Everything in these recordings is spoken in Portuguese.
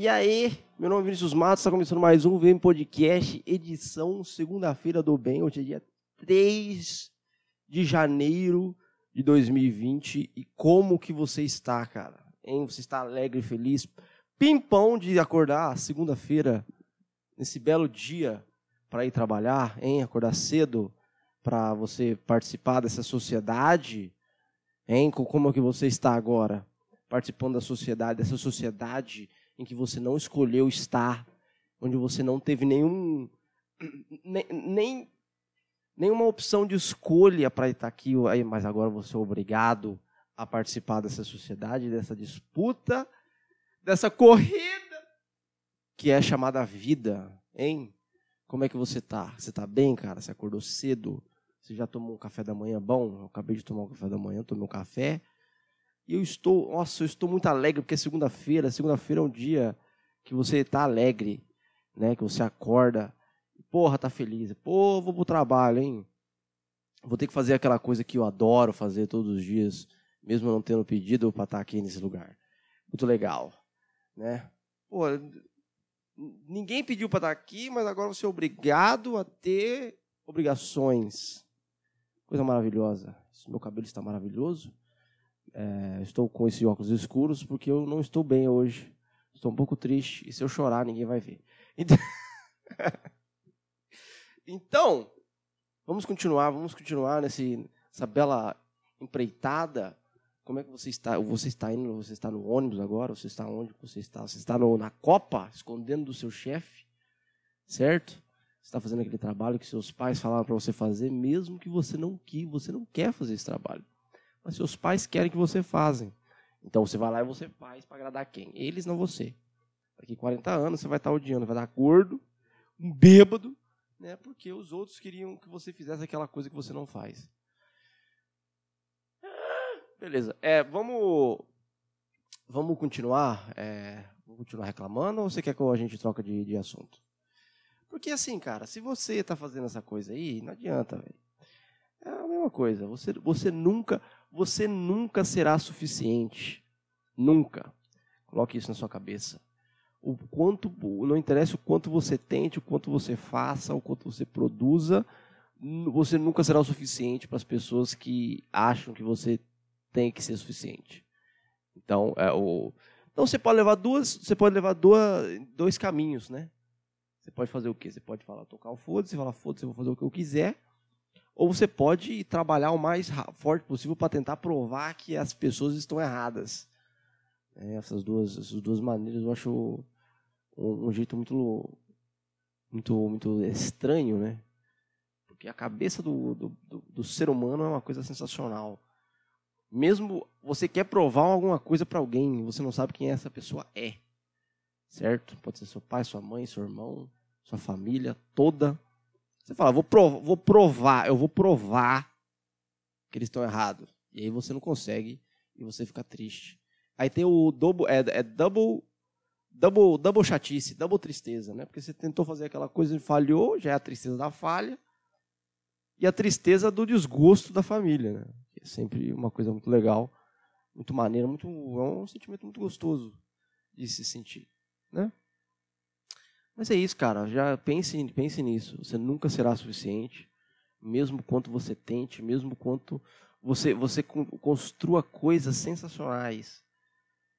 E aí, meu nome é Vinícius Matos, está começando mais um VM Podcast, edição segunda-feira do bem, hoje é dia 3 de janeiro de 2020. E como que você está, cara? Hein? Você está alegre, feliz, pimpão de acordar segunda-feira, nesse belo dia, para ir trabalhar, hein? Acordar cedo, para você participar dessa sociedade, hein? Como é que você está agora? Participando da sociedade, dessa sociedade em que você não escolheu estar, onde você não teve nenhuma opção de escolha para estar aqui, mas agora você é obrigado a participar dessa sociedade, dessa disputa, dessa corrida que é chamada vida, hein? Como é que você tá? Você tá bem, cara? Você acordou cedo? Você já tomou um café da manhã bom? Eu acabei de tomar um café da manhã, tomei um café. E eu estou muito alegre, porque é segunda-feira. Segunda-feira é um dia que você tá alegre, né? Que você acorda. Porra, tá feliz. Pô, vou pro trabalho, hein? Vou ter que fazer aquela coisa que eu adoro fazer todos os dias, mesmo não tendo pedido pra estar aqui nesse lugar. Muito legal, né? Pô, ninguém pediu pra estar aqui, mas agora você é obrigado a ter obrigações. Coisa maravilhosa. Meu cabelo está maravilhoso. Estou com esses óculos escuros porque eu não estou bem hoje. Estou um pouco triste e se eu chorar ninguém vai ver. Então vamos continuar nessa bela empreitada. Como é que você está? Você está indo? Você está no ônibus agora? Você está onde? Você está? Você está na Copa, escondendo do seu chefe, certo? Você está fazendo aquele trabalho que seus pais falaram para você fazer, mesmo que você não quer fazer esse trabalho. Mas seus pais querem que você faça. Então você vai lá e você faz para agradar quem? Eles, não você. Daqui 40 anos você vai estar odiando, vai estar gordo, um bêbado, né? Porque os outros queriam que você fizesse aquela coisa que você não faz. Beleza. Vamos continuar? Vamos continuar reclamando ou você quer que a gente troca de assunto? Porque assim, cara, se você tá fazendo essa coisa aí, não adianta, velho. É a mesma coisa. Você nunca será suficiente. Nunca. Coloque isso na sua cabeça. Não interessa o quanto você tente, o quanto você faça, o quanto você produza, você nunca será o suficiente para as pessoas que acham que você tem que ser suficiente. Então, então você pode levar dois caminhos, né? Você pode fazer o quê? Você pode tocar o foda-se, falar foda-se, eu vou fazer o que eu quiser. Ou você pode trabalhar o mais forte possível para tentar provar que as pessoas estão erradas. Essas duas maneiras eu acho um jeito muito, muito, muito estranho, né? Porque a cabeça do ser humano é uma coisa sensacional. Mesmo você quer provar alguma coisa para alguém, você não sabe quem essa pessoa é. Certo? Pode ser seu pai, sua mãe, seu irmão, sua família toda. Você fala, eu vou provar que eles estão errados. E aí você não consegue e você fica triste. Aí tem o double chatice, double tristeza, né? Porque você tentou fazer aquela coisa e falhou, já é a tristeza da falha e a tristeza do desgosto da família, né? É sempre uma coisa muito legal, muito maneira, é um sentimento muito gostoso de se sentir, né? Mas é isso, cara. Já pense nisso. Você nunca será suficiente, mesmo quanto você tente, mesmo quanto você construa coisas sensacionais.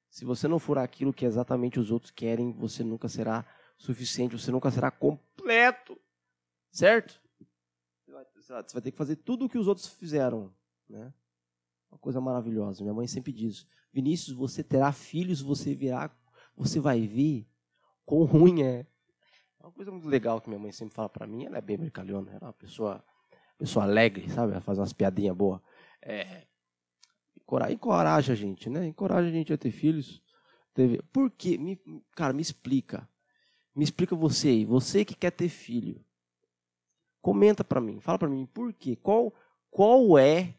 Se você não for aquilo que exatamente os outros querem, você nunca será suficiente, você nunca será completo, certo? Você vai ter que fazer tudo o que os outros fizeram, né? Uma coisa maravilhosa. Minha mãe sempre diz: Vinícius, você terá filhos, você vai vir quão ruim é. É uma coisa muito legal que minha mãe sempre fala pra mim. Ela é bem brincalhona, ela é uma pessoa alegre, sabe? Ela faz umas piadinhas boas. Encoraja a gente, né? Encoraja a gente a ter filhos. Por quê? Cara, me explica. Me explica você aí. Você que quer ter filho. Comenta pra mim. Fala pra mim por quê. Qual é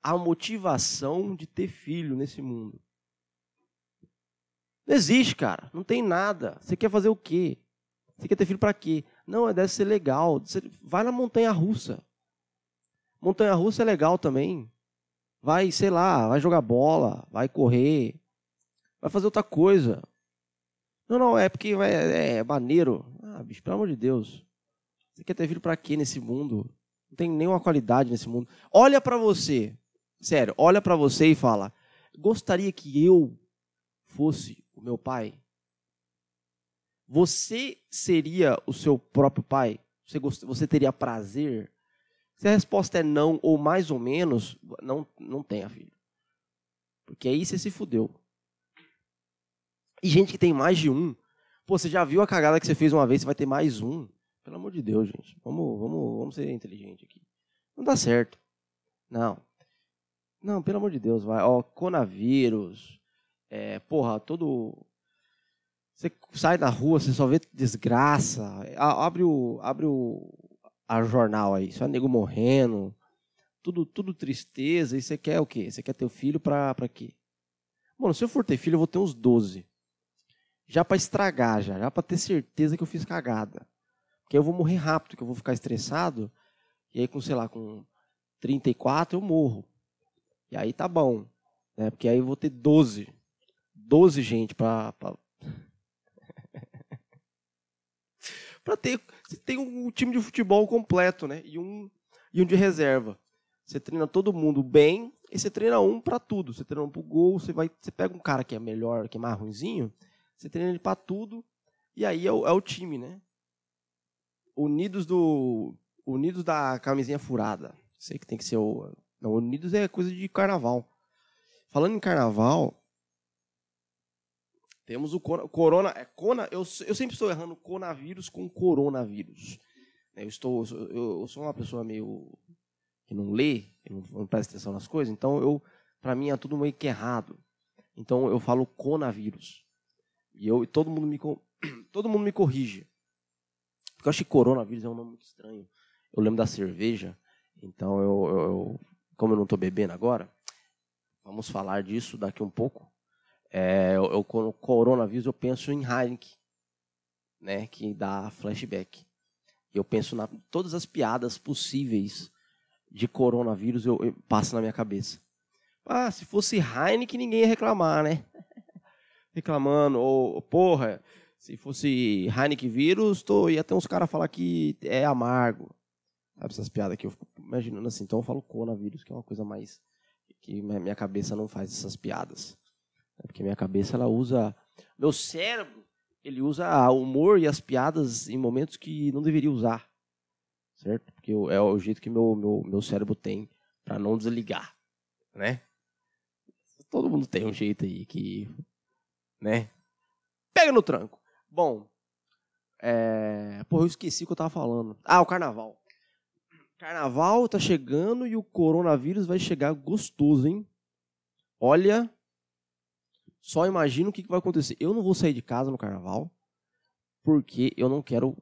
a motivação de ter filho nesse mundo? Não existe, cara. Não tem nada. Você quer fazer o quê? Você quer ter filho para quê? Não, deve ser legal. Vai na montanha-russa. Montanha-russa é legal também. Vai, sei lá, vai jogar bola, vai correr, vai fazer outra coisa. Não, é porque é maneiro. Ah, bicho, pelo amor de Deus. Você quer ter filho pra quê nesse mundo? Não tem nenhuma qualidade nesse mundo. Olha pra você. Sério, olha pra você e fala: gostaria que eu fosse o meu pai? Você seria o seu próprio pai? Você teria prazer? Se a resposta é não ou mais ou menos, não tenha filho. Porque aí você se fudeu. E gente que tem mais de um. Pô, você já viu a cagada que você fez uma vez, você vai ter mais um? Pelo amor de Deus, gente. Vamos ser inteligente aqui. Não dá certo. Não, pelo amor de Deus, vai. Ó, coronavírus. Você sai na rua, você só vê desgraça. Abre o jornal aí, só nego morrendo. Tudo tristeza. E você quer o quê? Você quer ter o filho pra quê? Mano, se eu for ter filho, eu vou ter uns 12. Já pra estragar, já pra ter certeza que eu fiz cagada. Porque eu vou morrer rápido, que eu vou ficar estressado. E aí, com 34, eu morro. E aí tá bom, né? Porque aí eu vou ter 12. 12 gente pra... pra ter... Você tem um time de futebol completo, né? E um de reserva. Você treina todo mundo bem e você treina um pra tudo. Você treina um pro gol, você pega um cara que é melhor, que é mais ruinzinho, você treina ele pra tudo e aí é o time, né? Unidos da camisinha furada. Sei que tem que ser o... Não, Unidos é coisa de carnaval. Falando em carnaval, temos o corona. Eu sempre estou errando coronavírus com coronavírus. Eu sou uma pessoa meio que não lê, não presta atenção nas coisas, então para mim é tudo meio que errado. Então eu falo coronavírus. E todo mundo me corrige. Porque eu acho que coronavírus é um nome muito estranho. Eu lembro da cerveja, então como eu não estou bebendo agora, vamos falar disso daqui um pouco. Quando coronavírus, eu penso em Heineken, né, que dá flashback. Eu penso em todas as piadas possíveis de coronavírus, eu passo na minha cabeça. Ah, se fosse Heineken, ninguém ia reclamar, né? Reclamando, ou porra, se fosse Heineken vírus, ia ter uns caras falar que é amargo. Sabe essas piadas que eu fico imaginando assim? Então eu falo coronavírus, que é uma coisa mais... que minha cabeça não faz essas piadas. Porque minha cabeça, ela usa... Meu cérebro, ele usa o humor e as piadas em momentos que não deveria usar. Certo? Porque é o jeito que meu cérebro tem para não desligar. Né? Todo mundo tem um jeito aí que... Né? Pega no tranco. Bom, eu esqueci o que eu tava falando. Ah, o carnaval. Carnaval tá chegando e o coronavírus vai chegar gostoso, hein? Olha... Só imagina o que vai acontecer. Eu não vou sair de casa no carnaval, porque eu não quero...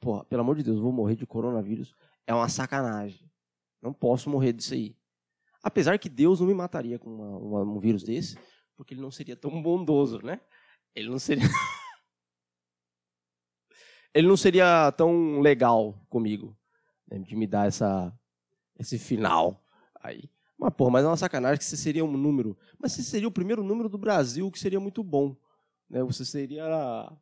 Porra, pelo amor de Deus, eu vou morrer de coronavírus. É uma sacanagem. Não posso morrer disso aí. Apesar que Deus não me mataria com um vírus desse, porque ele não seria tão bondoso, né? Ele não seria tão legal comigo, né, de me dar esse final aí. Mas é uma sacanagem que você seria um número. Mas você seria o primeiro número do Brasil, que seria muito bom. Né? Você seria...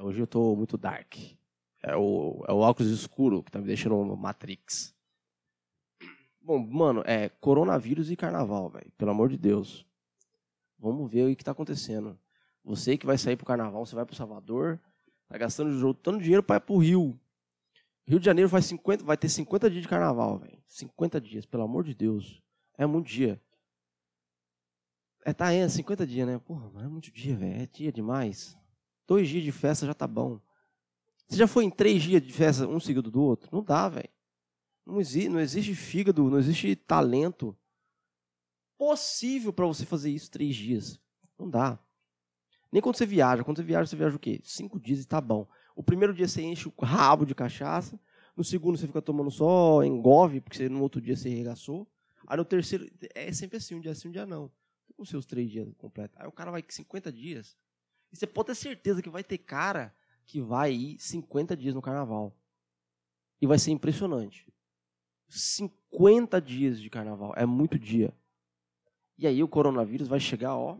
Hoje eu tô muito dark. É o óculos escuro que tá me deixando Matrix. Bom, mano, coronavírus e carnaval, velho. Pelo amor de Deus. Vamos ver o que tá acontecendo. Você que vai sair pro carnaval, você vai pro Salvador, tá gastando tanto dinheiro pra ir pro Rio. Rio de Janeiro vai ter 50 dias de carnaval, velho. 50 dias, pelo amor de Deus. É muito dia. 50 dias, né? Porra, mas é muito dia, velho. É dia demais. 2 dias de festa já tá bom. Você já foi em 3 dias de festa, um seguido do outro? Não dá, velho. Não existe fígado, não existe talento possível pra você fazer isso 3 dias. Não dá. Nem quando você viaja. Quando você viaja o quê? 5 dias e tá bom. O primeiro dia você enche o rabo de cachaça. No segundo você fica tomando só engove, porque no outro dia você arregaçou. Aí no terceiro, é sempre assim, um dia não. Com seus 3 dias completos. Aí o cara vai 50 dias. E você pode ter certeza que vai ter cara que vai ir 50 dias no carnaval. E vai ser impressionante. 50 dias de carnaval. É muito dia. E aí o coronavírus vai chegar, ó.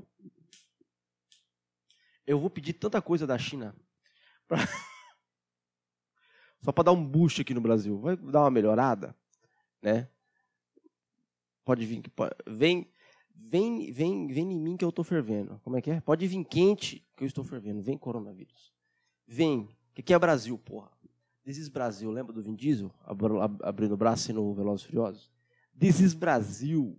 Eu vou pedir tanta coisa da China. Só para dar um boost aqui no Brasil. Vai dar uma melhorada, né? Pode vir. Vem em mim que eu estou fervendo. Como é que é? Pode vir quente que eu estou fervendo. Vem, coronavírus. Vem. O que é Brasil, porra? This is Brasil. Lembra do Vin Diesel? Abrindo o braço e no Velozes Furiosos? This is Brasil.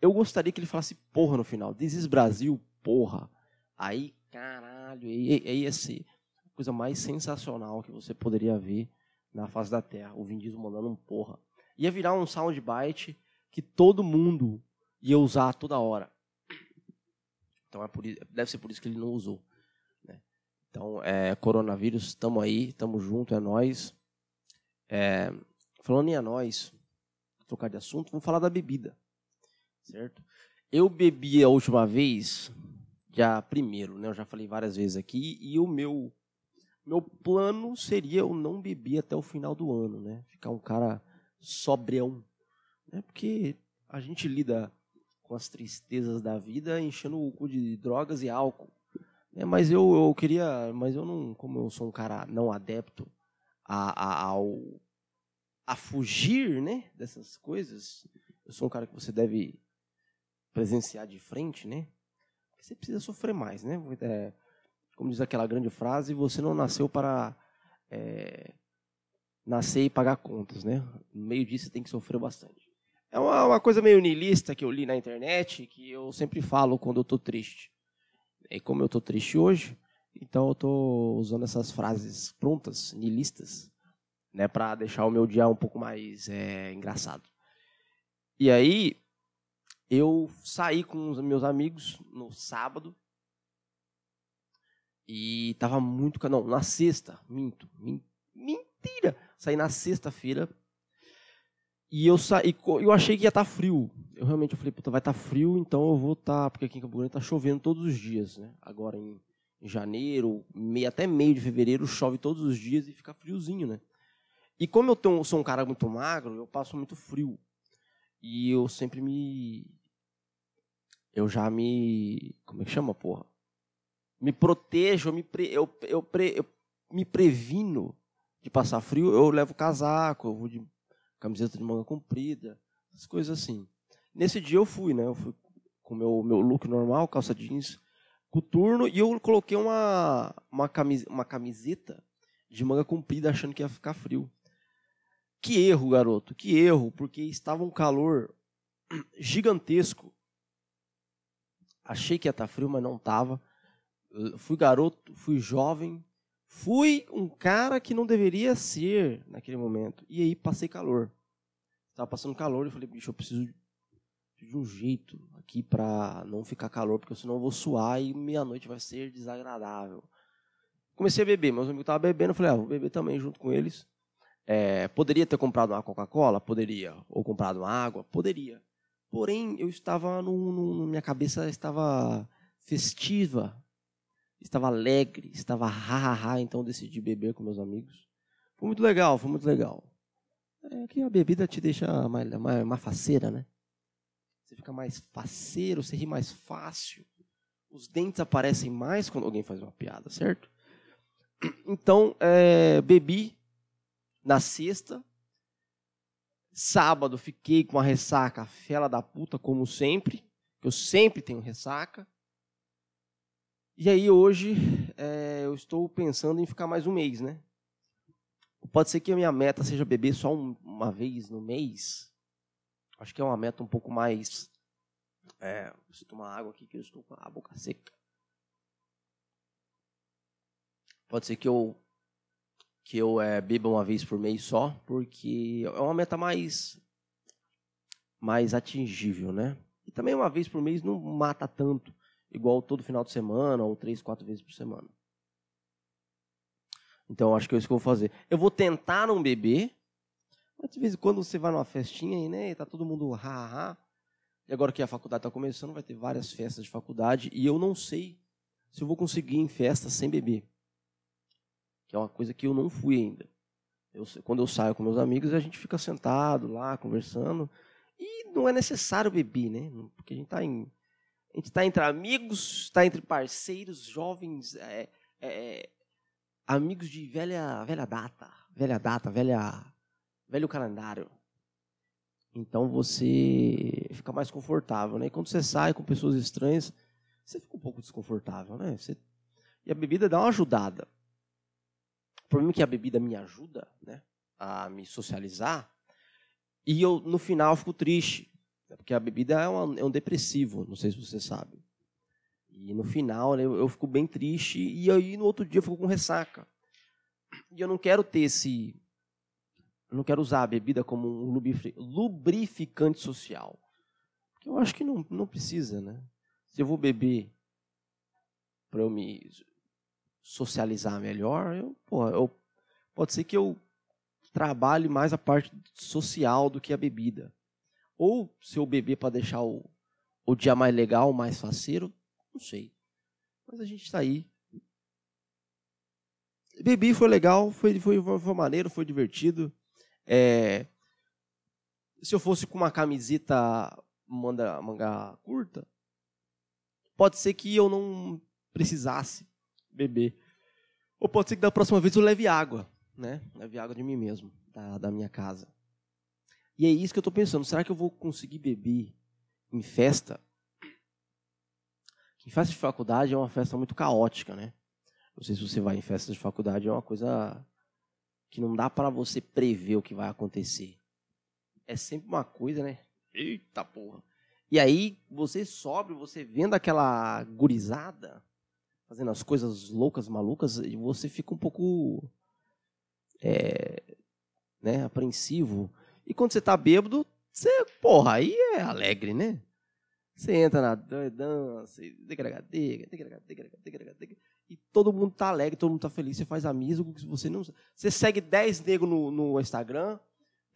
Eu gostaria que ele falasse porra no final. This is Brasil, porra. Aí, caralho, aí assim, a coisa mais sensacional que você poderia ver na face da Terra. O Vin Diesel mandando um porra. Ia virar um soundbite que todo mundo ia usar toda hora. Então, deve ser por isso que ele não usou. Né? Então, coronavírus, estamos aí, estamos juntos, é nóis. Falando em é nóis, vou trocar de assunto, vamos falar da bebida. Certo? Eu bebi a última vez, já primeiro, né? Eu já falei várias vezes aqui, e o meu plano seria eu não beber até o final do ano, né? Ficar um cara sobrião. Né? Porque a gente lida com as tristezas da vida enchendo o cu de drogas e álcool. Né? Mas eu queria, mas eu não, como eu sou um cara não adepto a fugir, né? Dessas coisas, eu sou um cara que você deve presenciar de frente, né? Você precisa sofrer mais, né? Como diz aquela grande frase, você não nasceu para nascer e pagar contas, né? No meio disso você tem que sofrer bastante. É uma coisa meio niilista que eu li na internet, que eu sempre falo quando eu tô triste. E como eu tô triste hoje, então eu tô usando essas frases prontas, niilistas, né? Para deixar o meu dia um pouco mais engraçado. E aí, eu saí com os meus amigos no sábado e tava muito... Não, na sexta. Mentira! Saí na sexta-feira e eu saí... Eu achei que ia estar frio. Eu realmente falei, puta, vai estar frio, então eu vou estar... Porque aqui em Cabo Grande tá chovendo todos os dias, né? Agora em janeiro, até meio de fevereiro, chove todos os dias e fica friozinho, né? E como eu sou um cara muito magro, eu passo muito frio. E eu sempre me... Eu já me... Como é que chama, porra? Me protejo, eu me previno de passar frio. Eu levo casaco, eu vou de camiseta de manga comprida, essas coisas assim. Nesse dia eu fui, né? Eu fui com o meu look normal, calça jeans, coturno. E eu coloquei uma camiseta de manga comprida achando que ia ficar frio. Que erro, garoto, que erro, porque estava um calor gigantesco. Achei que ia estar frio, mas não estava. Fui garoto, fui jovem, fui um cara que não deveria ser naquele momento. E aí passei calor. Estava passando calor e falei, bicho, eu preciso de um jeito aqui para não ficar calor, porque senão eu vou suar e meia-noite vai ser desagradável. Comecei a beber, meus amigos estavam bebendo, eu falei, vou beber também junto com eles. Poderia ter comprado uma Coca-Cola? Poderia. Ou comprado uma água? Poderia. Porém, eu estava... minha cabeça estava festiva. Estava alegre. Estava ha-ha-ha. Então, eu decidi beber com meus amigos. Foi muito legal, foi muito legal. É que a bebida te deixa mais faceira, né? Você fica mais faceiro, você ri mais fácil. Os dentes aparecem mais quando alguém faz uma piada, certo? Então, bebi. Na sexta, sábado, fiquei com uma ressaca fela da puta, como sempre. Que eu sempre tenho ressaca. E aí hoje eu estou pensando em ficar mais um mês, né? Pode ser que a minha meta seja beber só uma vez no mês. Acho que é uma meta um pouco mais... preciso tomar água aqui que eu estou com a boca seca. Pode ser que eu beba uma vez por mês só, porque é uma meta mais atingível, né? E também uma vez por mês não mata tanto, igual todo final de semana, ou 3, 4 vezes por semana. Então, acho que é isso que eu vou fazer. Eu vou tentar não beber, mas de vez em quando você vai numa festinha aí, né? E tá todo mundo ha-ha. E agora que a faculdade tá começando, vai ter várias festas de faculdade, e eu não sei se eu vou conseguir ir em festa sem beber. Que é uma coisa que eu não fui ainda. Quando eu saio com meus amigos, a gente fica sentado lá, conversando. E não é necessário beber, né? Porque a gente está A gente está entre amigos, está entre parceiros, jovens, amigos de velho calendário. Então você fica mais confortável, né? E quando você sai com pessoas estranhas, você fica um pouco desconfortável, né? E a bebida dá uma ajudada. O problema é que a bebida me ajuda, né, a me socializar, e eu, no final, fico triste. Porque a bebida é um depressivo, não sei se você sabe. E no final, né, eu fico bem triste, e aí no outro dia eu fico com ressaca. E eu não quero ter esse... Eu não quero usar a bebida como um lubrificante social. Porque eu acho que não precisa, né? Se eu vou beber para eu me socializar melhor, pode ser que eu trabalhe mais a parte social do que a bebida. Ou se eu beber para deixar o dia mais legal, mais faceiro, não sei. Mas a gente está aí. Bebi, foi legal, foi maneiro, foi divertido. Se eu fosse com uma camiseta manga curta, pode ser que eu não precisasse beber. Ou pode ser que da próxima vez eu leve água, né? Leve água de mim mesmo, da minha casa. E é isso que eu estou pensando. Será que eu vou conseguir beber em festa? Que festa de faculdade é uma festa muito caótica, né? Não sei se você vai em festa de faculdade, é uma coisa que não dá para você prever o que vai acontecer. É sempre uma coisa, né? Eita porra! E aí você sobe, você vendo aquela gurizada fazendo as coisas loucas, malucas, e você fica um pouco apreensivo. E quando você tá bêbado, você, porra, aí é alegre, né? Você entra na dança, e todo mundo tá alegre, todo mundo tá feliz, você faz amizade, você não... Você segue 10 negros no Instagram,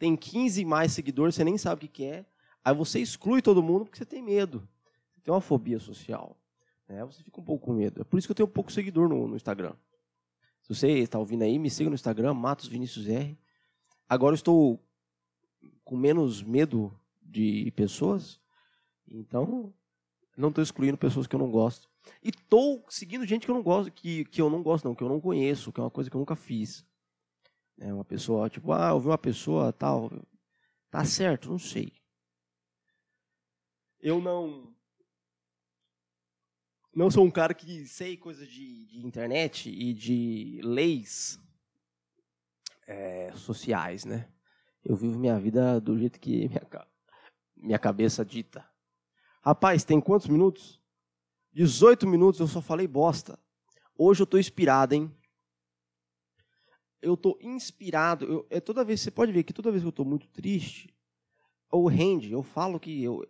tem 15 mais seguidores, você nem sabe o que é, aí você exclui todo mundo porque você tem medo. Você tem uma fobia social, né? Você fica um pouco com medo. É por isso que eu tenho pouco seguidor no Instagram. Se você está ouvindo aí, me siga no Instagram, Matos Vinícius R. Agora eu estou com menos medo de pessoas, então não estou excluindo pessoas que eu não gosto. E estou seguindo gente que eu não gosto, que eu não gosto não, que eu não conheço, que é uma coisa que eu nunca fiz. É uma pessoa, tipo, eu vi uma pessoa, tal, tá certo, não sei. Eu não sou um cara que sei coisas de internet e de leis sociais, né? Eu vivo minha vida do jeito que minha cabeça dita. Rapaz, tem quantos minutos? 18 minutos, eu só falei bosta. Hoje eu tô inspirado, hein? Eu tô inspirado. Toda vez, você pode ver que toda vez que eu tô muito triste, eu falo que eu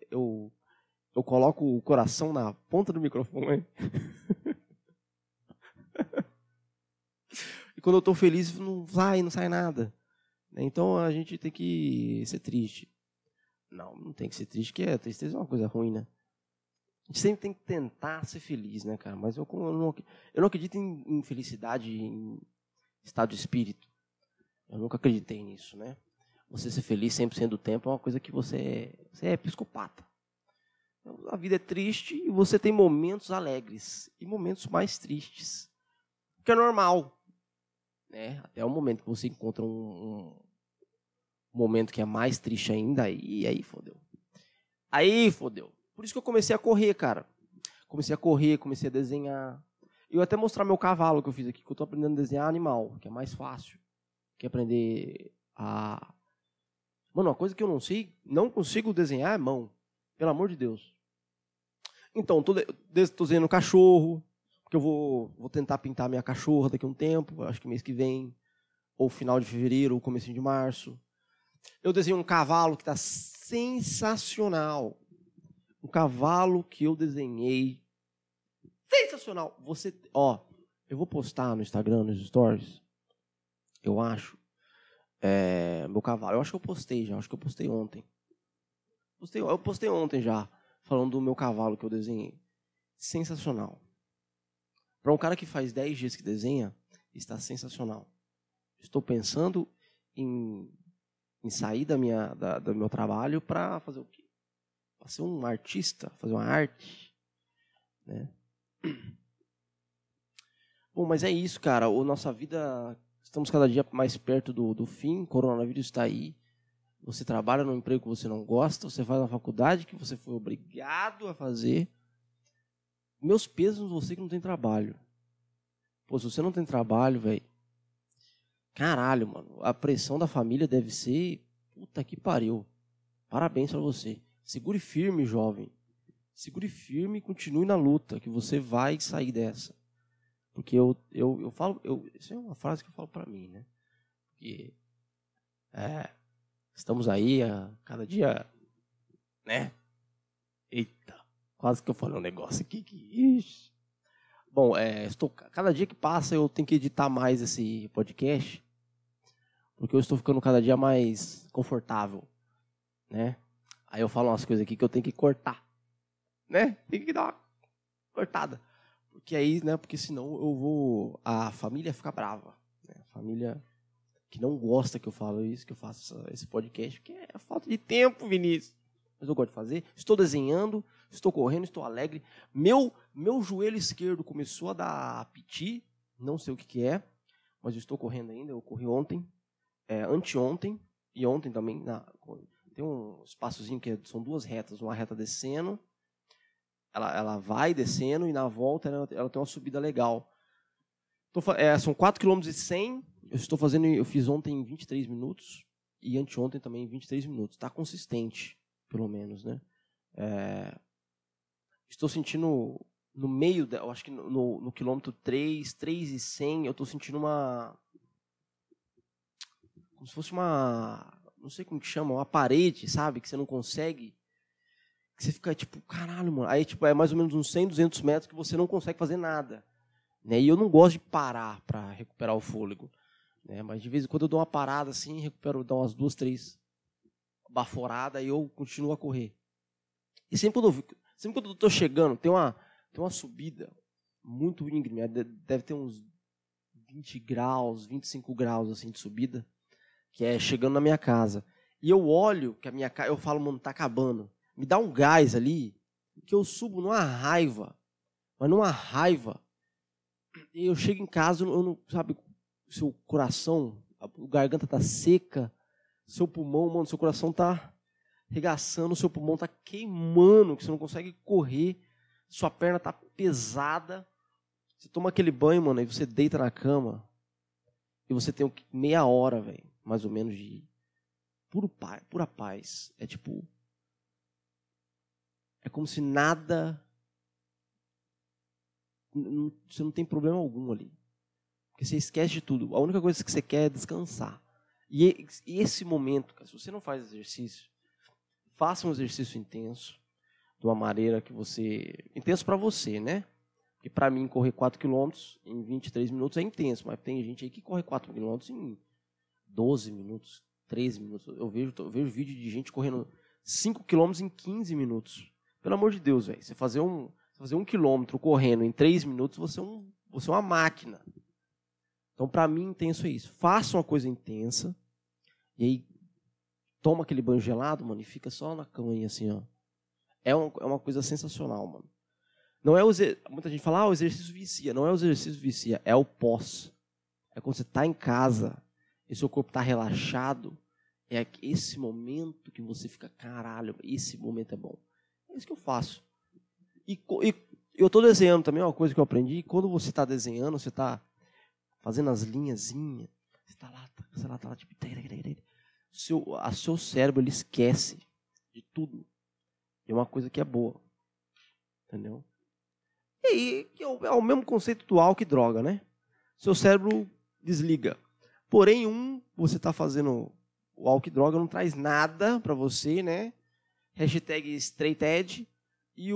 coloco o coração na ponta do microfone. E quando eu tô feliz, não sai nada. Então a gente tem que ser triste. Não tem que ser triste, porque a tristeza é uma coisa ruim, né? A gente sempre tem que tentar ser feliz, né, cara? Mas eu não acredito em felicidade, em estado de espírito. Eu nunca acreditei nisso, né? Você ser feliz 100% do tempo é uma coisa que você é psicopata. A vida é triste e você tem momentos alegres e momentos mais tristes. O que é normal, né? Até o momento que você encontra um momento que é mais triste ainda, e aí fodeu. Aí fodeu. Por isso que eu comecei a correr, cara. Comecei a desenhar. Eu até mostrar meu cavalo que eu fiz aqui, que eu tô aprendendo a desenhar animal, que é mais fácil que aprender a... Mano, uma coisa que eu não consigo desenhar é mão. Pelo amor de Deus. Então, tô desenhando cachorro, porque eu vou tentar pintar minha cachorra daqui a um tempo, acho que mês que vem, ou final de fevereiro, ou comecinho de março. Eu desenhei um cavalo que está sensacional. Um cavalo que eu desenhei. Sensacional. Eu vou postar no Instagram, nos stories, eu acho, meu cavalo. Eu acho que eu postei já, ontem. Eu postei ontem já, falando do meu cavalo que eu desenhei. Sensacional. Para um cara que faz 10 dias que desenha, está sensacional. Estou pensando em sair do meu trabalho para fazer o quê? Para ser um artista, fazer uma arte. né? Bom, mas é isso, cara. A nossa vida, estamos cada dia mais perto do fim. O coronavírus está aí. Você trabalha num emprego que você não gosta, você faz uma faculdade que você foi obrigado a fazer. Meus pesos, você que não tem trabalho. Pô, se você não tem trabalho, velho, caralho, mano. A pressão da família deve ser... Puta que pariu. Parabéns pra você. Segure firme, jovem. Segure firme e continue na luta, que você vai sair dessa. Porque eu falo... Isso é uma frase que eu falo pra mim, né? Porque... Estamos aí a cada dia, né? Eita, quase que eu falei um negócio aqui que... Ixi. Bom, cada dia que passa eu tenho que editar mais esse podcast, porque eu estou ficando cada dia mais confortável, né? Aí eu falo umas coisas aqui que eu tenho que cortar, né? Tem que dar uma cortada. Porque aí, né? Porque senão eu vou... A família fica brava, né? A família... que não gosta que eu falo isso, que eu faço esse podcast, porque é falta de tempo, Vinícius. Mas eu gosto de fazer. Estou desenhando, estou correndo, estou alegre. Meu joelho esquerdo começou a dar piti, não sei o que é, mas eu estou correndo ainda. Eu corri ontem, anteontem, e ontem também. Tem um espaçozinho que são duas retas, uma reta descendo, ela vai descendo, e na volta ela tem uma subida legal. São 4,1 km. Eu fiz ontem em 23 minutos e anteontem também em 23 minutos. Está consistente, pelo menos, né? Estou sentindo no meio, eu acho que no quilômetro 3,100, eu estou sentindo uma... Como se fosse uma... Não sei como que chama, uma parede, sabe? Que você não consegue... Que você fica tipo, caralho, mano. Aí tipo, é mais ou menos uns 100, 200 metros que você não consegue fazer nada. Né? E eu não gosto de parar para recuperar o fôlego. Né? Mas de vez em quando eu dou uma parada assim, recupero, dou umas 2, 3 baforadas e eu continuo a correr. E sempre quando eu estou chegando, tem uma subida muito íngreme, deve ter uns 20 graus, 25 graus assim, de subida, que é chegando na minha casa. E eu olho, que a minha casa, eu falo, mano, tá acabando. Me dá um gás ali, que eu subo numa raiva, mas numa raiva. E eu chego em casa, eu não, sabe... Seu coração, a garganta tá seca, seu pulmão, mano, seu coração tá regaçando, seu pulmão tá queimando, que você não consegue correr, sua perna tá pesada. Você toma aquele banho, mano, aí você deita na cama e você tem meia hora, velho, mais ou menos, de pura paz. É tipo... É como se nada... Você não tem problema algum ali. Porque você esquece de tudo. A única coisa que você quer é descansar. E esse momento, cara, se você não faz exercício, faça um exercício intenso, de uma maneira que você... Intenso para você, né? Porque para mim, correr 4 km em 23 minutos é intenso. Mas tem gente aí que corre 4 km em 12 minutos, 13 minutos. Eu vejo vídeo de gente correndo 5 km em 15 minutos. Pelo amor de Deus, velho. Você fazer 1 km correndo em 3 minutos, você é uma máquina. Então, para mim, intenso é isso. Faça uma coisa intensa e aí toma aquele banho gelado, mano, e fica só na caminha assim, ó. É uma coisa sensacional, mano. Não é muita gente fala, o exercício vicia. Não é o exercício vicia, é o pós. É quando você tá em casa e seu corpo tá relaxado. É esse momento que você fica, caralho, esse momento é bom. É isso que eu faço. E eu tô desenhando também, é uma coisa que eu aprendi. Quando você tá desenhando, você tá... fazendo as linhazinhas, você tá lá, tipo... Seu cérebro, ele esquece de tudo. É uma coisa que é boa. Entendeu? E aí, é o mesmo conceito do álcool e droga, né? Seu cérebro desliga. Porém, você tá fazendo o álcool e droga, não traz nada pra você, né? #StraightEdge. E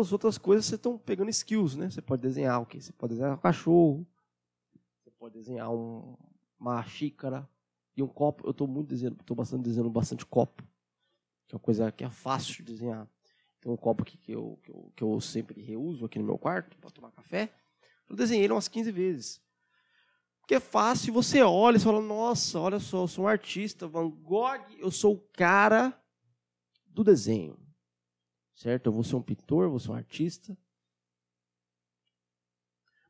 as outras coisas, você estão pegando skills, né? Você pode desenhar o quê? Você pode desenhar um cachorro. Pode desenhar uma xícara e um copo. Eu estou desenhando bastante copo, que é uma coisa que é fácil de desenhar. Tem um copo aqui que eu sempre reuso aqui no meu quarto para tomar café. Eu desenhei ele umas 15 vezes. Porque é fácil, você olha e fala, nossa, olha só, eu sou um artista, Van Gogh, eu sou o cara do desenho. certo? Eu vou ser um pintor, vou ser um artista.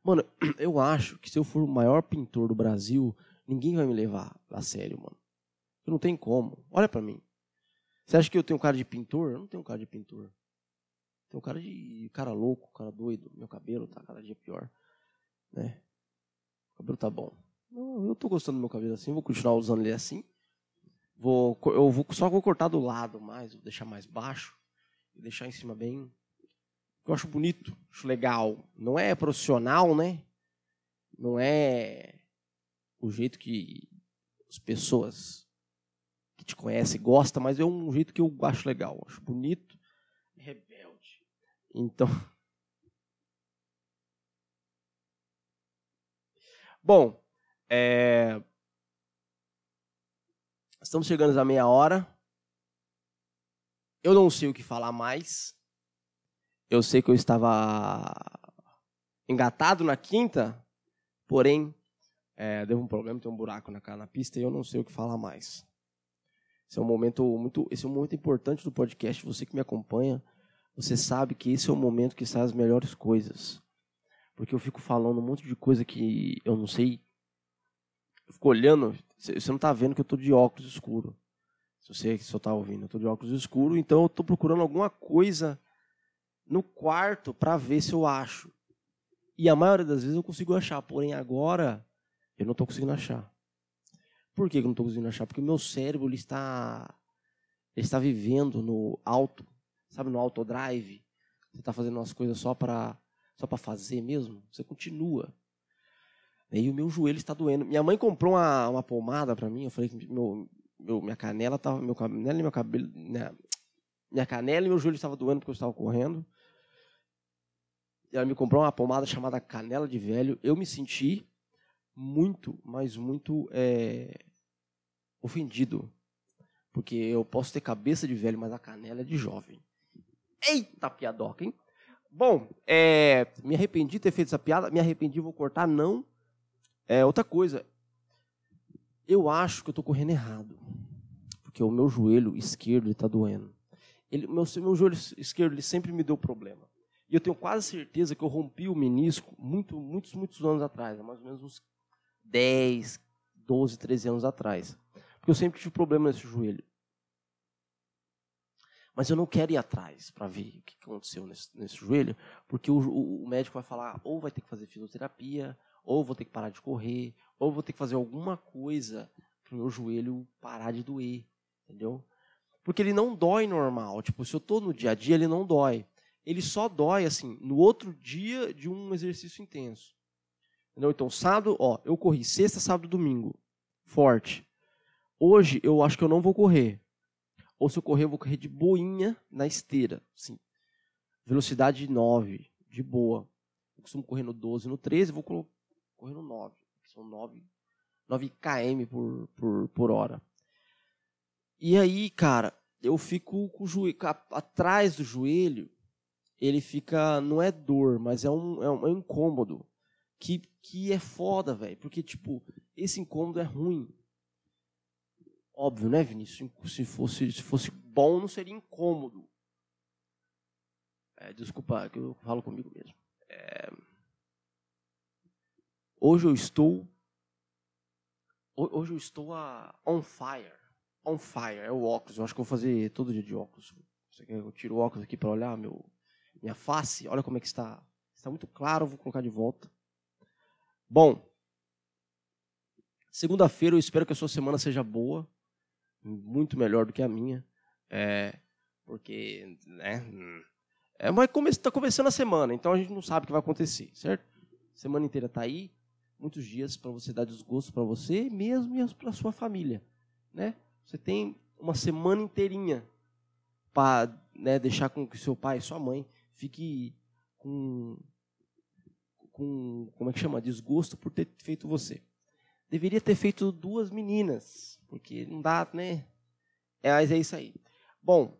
Mano, eu acho que se eu for o maior pintor do Brasil, ninguém vai me levar a sério, mano. Eu não tenho como. Olha pra mim. Você acha que eu tenho cara de pintor? Eu não tenho cara de pintor. Tenho cara de cara louco, cara doido. Meu cabelo tá cada dia pior, né? O cabelo tá bom. Eu tô gostando do meu cabelo assim, vou continuar usando ele assim. Só vou cortar do lado mais, vou deixar mais baixo, e deixar em cima bem. Eu acho bonito, acho legal. Não é profissional, né? Não é o jeito que as pessoas que te conhecem gostam, mas é um jeito que eu acho legal, acho bonito, rebelde. Então... Bom, estamos chegando à meia hora. Eu não sei o que falar mais. Eu sei que eu estava engatado na quinta, porém, deu um problema, tem um buraco na pista e eu não sei o que falar mais. Esse é um momento importante do podcast. Você que me acompanha, você sabe que esse é o momento que saem as melhores coisas. Porque eu fico falando um monte de coisa que eu não sei. Eu fico olhando, você não tá vendo que eu tô de óculos escuro. Se você só tá ouvindo, eu tô de óculos escuro, então eu tô procurando alguma coisa no quarto pra ver se eu acho. E a maioria das vezes eu consigo achar, porém agora eu não tô conseguindo achar. Por que eu não tô conseguindo achar? Porque o meu cérebro ele está vivendo no auto, sabe, no autodrive. Você tá fazendo umas coisas só para fazer mesmo, você continua. E o meu joelho está doendo. Minha mãe comprou uma pomada para mim, eu falei que minha canela e meu joelho estava doendo porque eu estava correndo. E ela me comprou uma pomada chamada Canela de Velho. Eu me senti muito, mas muito ofendido. Porque eu posso ter cabeça de velho, mas a canela é de jovem. Eita piadoca, hein? Bom, me arrependi de ter feito essa piada. Me arrependi, vou cortar, não. Outra coisa. Eu acho que eu estou correndo errado. Porque o meu joelho esquerdo está doendo. Meu joelho esquerdo ele sempre me deu problema. E eu tenho quase certeza que eu rompi o menisco muitos anos atrás. Mais ou menos uns 10, 12, 13 anos atrás. Porque eu sempre tive problema nesse joelho. Mas eu não quero ir atrás para ver o que aconteceu nesse joelho, porque o médico vai falar, ou vai ter que fazer fisioterapia, ou vou ter que parar de correr, ou vou ter que fazer alguma coisa para o meu joelho parar de doer, entendeu? Porque ele não dói normal, tipo, se eu estou no dia a dia, ele não dói. Ele só dói, assim, no outro dia de um exercício intenso. Entendeu? Então, sábado, eu corri sexta, sábado, domingo, forte. Hoje, eu acho que eu não vou correr. Ou se eu correr, eu vou correr de boinha na esteira. Assim, velocidade 9, de boa. Eu costumo correr no 12, no 13, vou correr no 9. São 9 km por hora. E aí, cara, eu fico com o joelho... Atrás do joelho, ele fica... Não é dor, mas é um incômodo. Que é foda, velho. Porque, tipo, esse incômodo é ruim. Óbvio, né, Vinícius? Se fosse bom, não seria incômodo. Desculpa, que eu falo comigo mesmo. Hoje eu estou on fire. On fire é o óculos. Eu acho que eu vou fazer todo dia de óculos. Você quer que eu tire o óculos aqui para olhar minha face? Olha como é que está. Está muito claro, eu vou colocar de volta. Bom, segunda-feira eu espero que a sua semana seja boa. Muito melhor do que a minha. Porque, né? Mas está começando a semana, então a gente não sabe o que vai acontecer, certo? Semana inteira está aí. Muitos dias para você dar desgosto para você mesmo e para a sua família, né? Você tem uma semana inteirinha para, né, deixar com que seu pai e sua mãe fiquem com como é que chama? Desgosto por ter feito você. Deveria ter feito duas meninas, porque não dá, né? Mas é isso aí. Bom,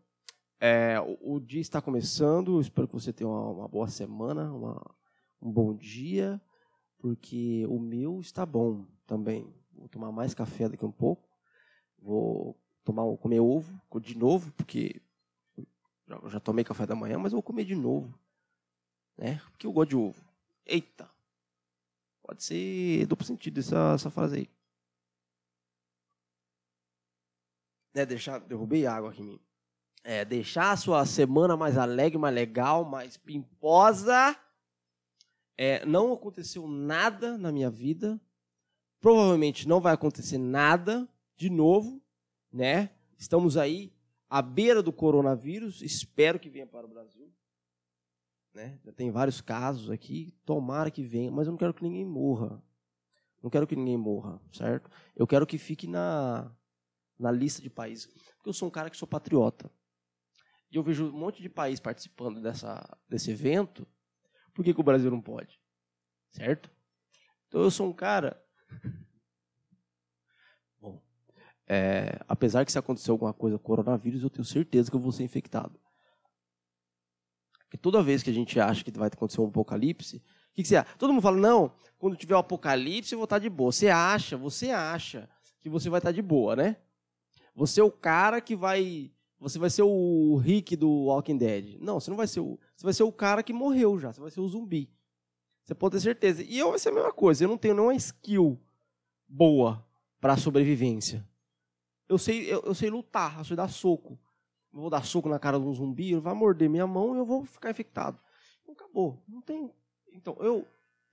o dia está começando. Eu espero que você tenha uma boa semana, um bom dia, porque o meu está bom também. Vou tomar mais café daqui um pouco. Vou comer ovo de novo, porque Já tomei café da manhã, mas eu vou comer de novo, né? Porque eu gosto de ovo. Eita! Pode ser duplo sentido essa frase aí. Né, derrubei água aqui em mim. É, deixar a sua semana mais alegre, mais legal, mais pimposa. É, não aconteceu nada na minha vida. Provavelmente não vai acontecer nada de novo, né? Estamos aí à beira do coronavírus. Espero que venha para o Brasil, né? Já tem vários casos aqui. Tomara que venha, mas eu não quero que ninguém morra. Não quero que ninguém morra, certo? Eu quero que fique na lista de países. Porque eu sou um cara que sou patriota. E eu vejo um monte de país participando desse evento. Por que o Brasil não pode? Certo? Então eu sou um cara... Bom, apesar que se acontecer alguma coisa com o coronavírus, eu tenho certeza que eu vou ser infectado. Porque toda vez que a gente acha que vai acontecer um apocalipse, o que você acha? Todo mundo fala, não, quando tiver um apocalipse eu vou estar de boa. Você acha que você vai estar de boa, né? Você é o cara que vai... Você vai ser o Rick do Walking Dead. Não, você não vai ser o... Você vai ser o cara que morreu já. Você vai ser o zumbi. Você pode ter certeza. E eu vai ser a mesma coisa. Eu não tenho nenhuma skill boa para sobrevivência. Eu sei lutar. Eu sei dar soco. Eu vou dar soco na cara de um zumbi. Ele vai morder minha mão e eu vou ficar infectado. Então, acabou. Não tem... Então,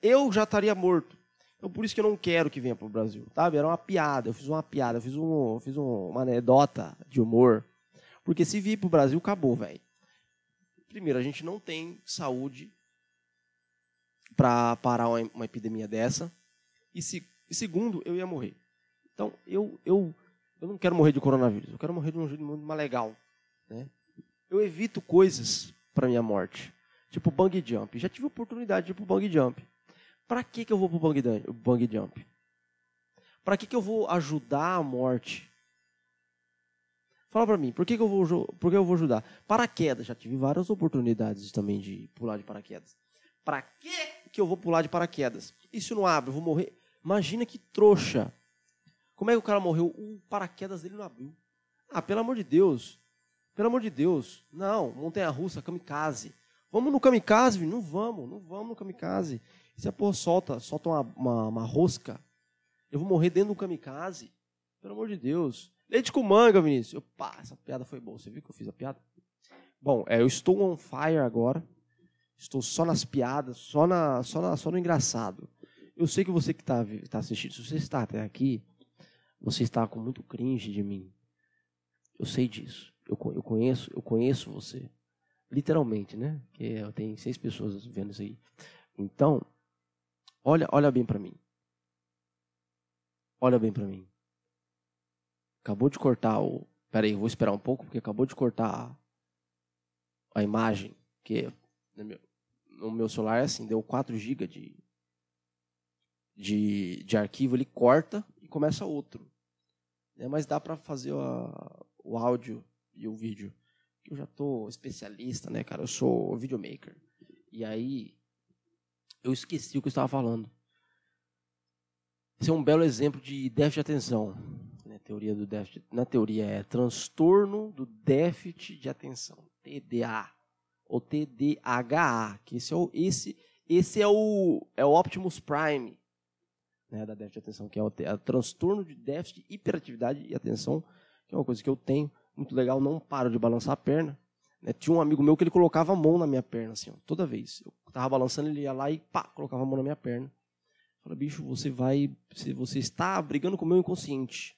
eu já estaria morto. Então, por isso que eu não quero que venha pro Brasil. Sabe? Era uma piada. Eu fiz uma anedota de humor. Porque se vir pro Brasil, acabou, velho. Primeiro, a gente não tem saúde para parar uma epidemia dessa. E segundo, eu ia morrer. Então, eu não quero morrer de coronavírus. Eu quero morrer de um jeito muito mais legal, né? Eu evito coisas para minha morte. Tipo bungee jump. Já tive oportunidade de ir pro bungee jump. Para que eu vou pro bungee jump? Para que eu vou ajudar a morte? Fala pra mim, por que eu vou ajudar? Paraquedas, já tive várias oportunidades também de pular de paraquedas. Pra que eu vou pular de paraquedas? Isso não abre, eu vou morrer. Imagina que trouxa. Como é que o cara morreu? O paraquedas dele não abriu. Ah, pelo amor de Deus. Pelo amor de Deus. Não, montanha-russa, kamikaze. Vamos no kamikaze? Não vamos no kamikaze. E se a porra solta uma rosca, eu vou morrer dentro do kamikaze? Pelo amor de Deus. Leite com manga, Vinícius. Opa, essa piada foi boa. Você viu que eu fiz a piada? Bom, eu estou on fire agora. Estou só nas piadas, só no engraçado. Eu sei que você que está assistindo, se você está até aqui, você está com muito cringe de mim. Eu sei disso. Eu conheço você. Literalmente, né? Porque eu tenho 6 pessoas vendo isso aí. Então, olha bem pra mim. Olha bem pra mim. Acabou de cortar o... Pera aí, eu vou esperar um pouco, porque acabou de cortar a imagem. Porque no meu celular é assim, deu 4 GB de arquivo, ele corta e começa outro. Né? Mas dá pra fazer o áudio e o vídeo. Eu já tô especialista, né, cara? Eu sou videomaker. E aí, eu esqueci o que eu estava falando. Esse é um belo exemplo de déficit de atenção. Teoria do déficit, na teoria é transtorno do déficit de atenção, TDA ou TDAH, que esse é o Optimus Prime, né, da déficit de atenção, que é o transtorno de déficit de hiperatividade e atenção, que é uma coisa que eu tenho, muito legal, não paro de balançar a perna, né? Tinha um amigo meu que ele colocava a mão na minha perna assim, ó, toda vez, eu tava balançando, ele ia lá e pá, colocava a mão na minha perna. Fala, bicho, você está brigando com o meu inconsciente.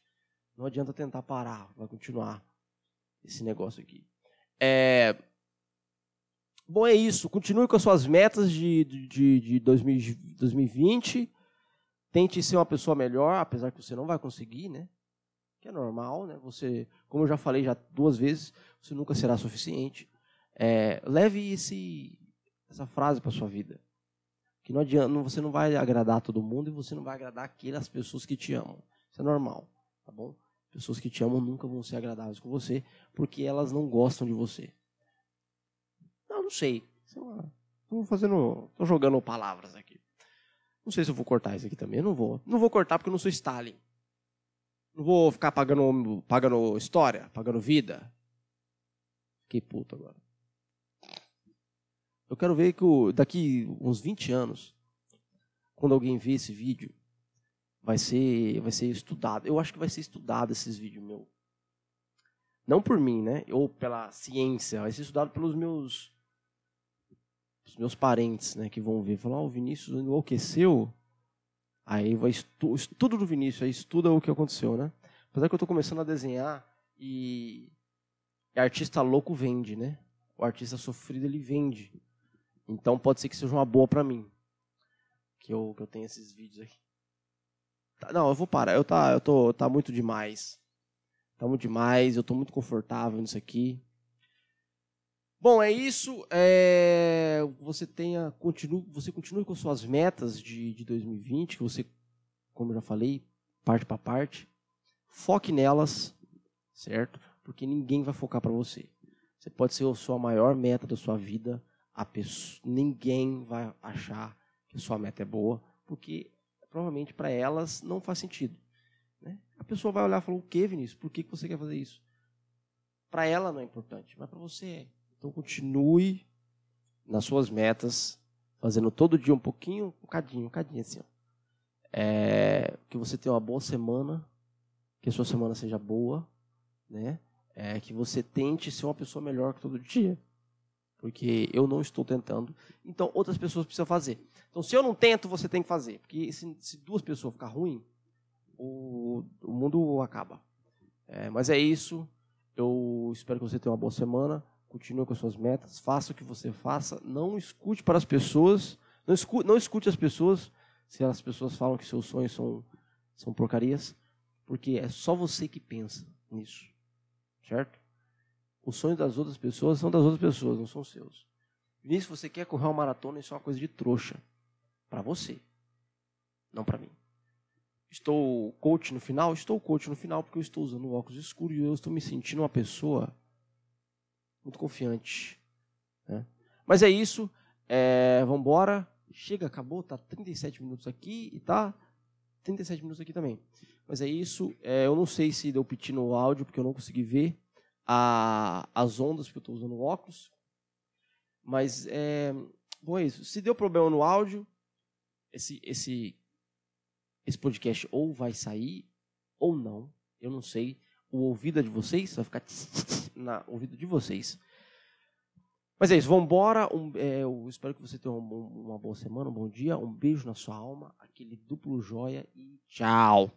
Não adianta tentar parar, vai continuar esse negócio aqui. Bom, é isso. Continue com as suas metas de 2020. Tente ser uma pessoa melhor, apesar que você não vai conseguir, né? Que é normal, né? Você, como eu já falei já 2 vezes, você nunca será suficiente. Leve essa frase para sua vida. Que não adianta, você não vai agradar todo mundo e você não vai agradar aquelas pessoas que te amam. Isso é normal, tá bom? Pessoas que te amam nunca vão ser agradáveis com você, porque elas não gostam de você. Não sei. Tô jogando palavras aqui. Não sei se eu vou cortar isso aqui também. Eu não vou. Não vou cortar porque eu não sou Stalin. Não vou ficar pagando história, pagando vida. Fiquei puto agora. Eu quero ver que daqui uns 20 anos, quando alguém vê esse vídeo, vai ser estudado. Eu acho que vai ser estudado esses vídeos meus. Não por mim, né? Ou pela ciência. Vai ser estudado pelos meus parentes, né? Que vão ver. Falar, o Vinícius enlouqueceu. Aí vai estudo do Vinícius. Aí estuda o que aconteceu, né? Apesar que eu estou começando a desenhar e artista louco vende, né? O artista sofrido, ele vende. Então pode ser que seja uma boa pra mim. Que eu tenho esses vídeos aqui. Tá, não, eu vou parar. Tá muito demais. Tá muito demais, eu tô muito confortável nisso aqui. Bom, é isso. Você continue com suas metas de 2020, que você, como eu já falei, parte para parte. Foque nelas, certo? Porque ninguém vai focar para você. Você pode ser a sua maior meta da sua vida. Ninguém vai achar que a sua meta é boa, porque provavelmente para elas não faz sentido. A pessoa vai olhar e falar, o que, Vinícius? Por que você quer fazer isso? Para ela não é importante, mas para você é. Então continue nas suas metas, fazendo todo dia um pouquinho, um cadinho assim. Ó. Que você tenha uma boa semana, que a sua semana seja boa, né? Que você tente ser uma pessoa melhor que todo dia. Porque eu não estou tentando, então outras pessoas precisam fazer. Então se eu não tento, você tem que fazer. Porque se duas pessoas ficar ruim, o mundo acaba. Mas é isso. Eu espero que você tenha uma boa semana. Continue com as suas metas. Faça o que você faça. Não escute para as pessoas. Não escute as pessoas. Se as pessoas falam que seus sonhos são porcarias. Porque é só você que pensa nisso. Certo? Os sonhos das outras pessoas são das outras pessoas. Não são seus. Nisso você quer correr uma maratona. Isso é uma coisa de trouxa. Para você. Não para mim. Estou coach no final? Estou coach no final porque eu estou usando óculos escuros e eu estou me sentindo uma pessoa muito confiante. Né? Mas é isso. Vamos embora. Chega, acabou. Tá 37 minutos aqui e tá 37 minutos aqui também. Mas é isso. Eu não sei se deu piti no áudio porque eu não consegui ver as ondas porque eu estou usando óculos. Mas bom, é isso. Se deu problema no áudio, esse podcast ou vai sair ou não. Eu não sei. O ouvido de vocês vai ficar na ouvido de vocês. Mas é isso. Vamos embora. Eu espero que você tenha uma boa semana, um bom dia. Um beijo na sua alma. Aquele duplo joia e tchau.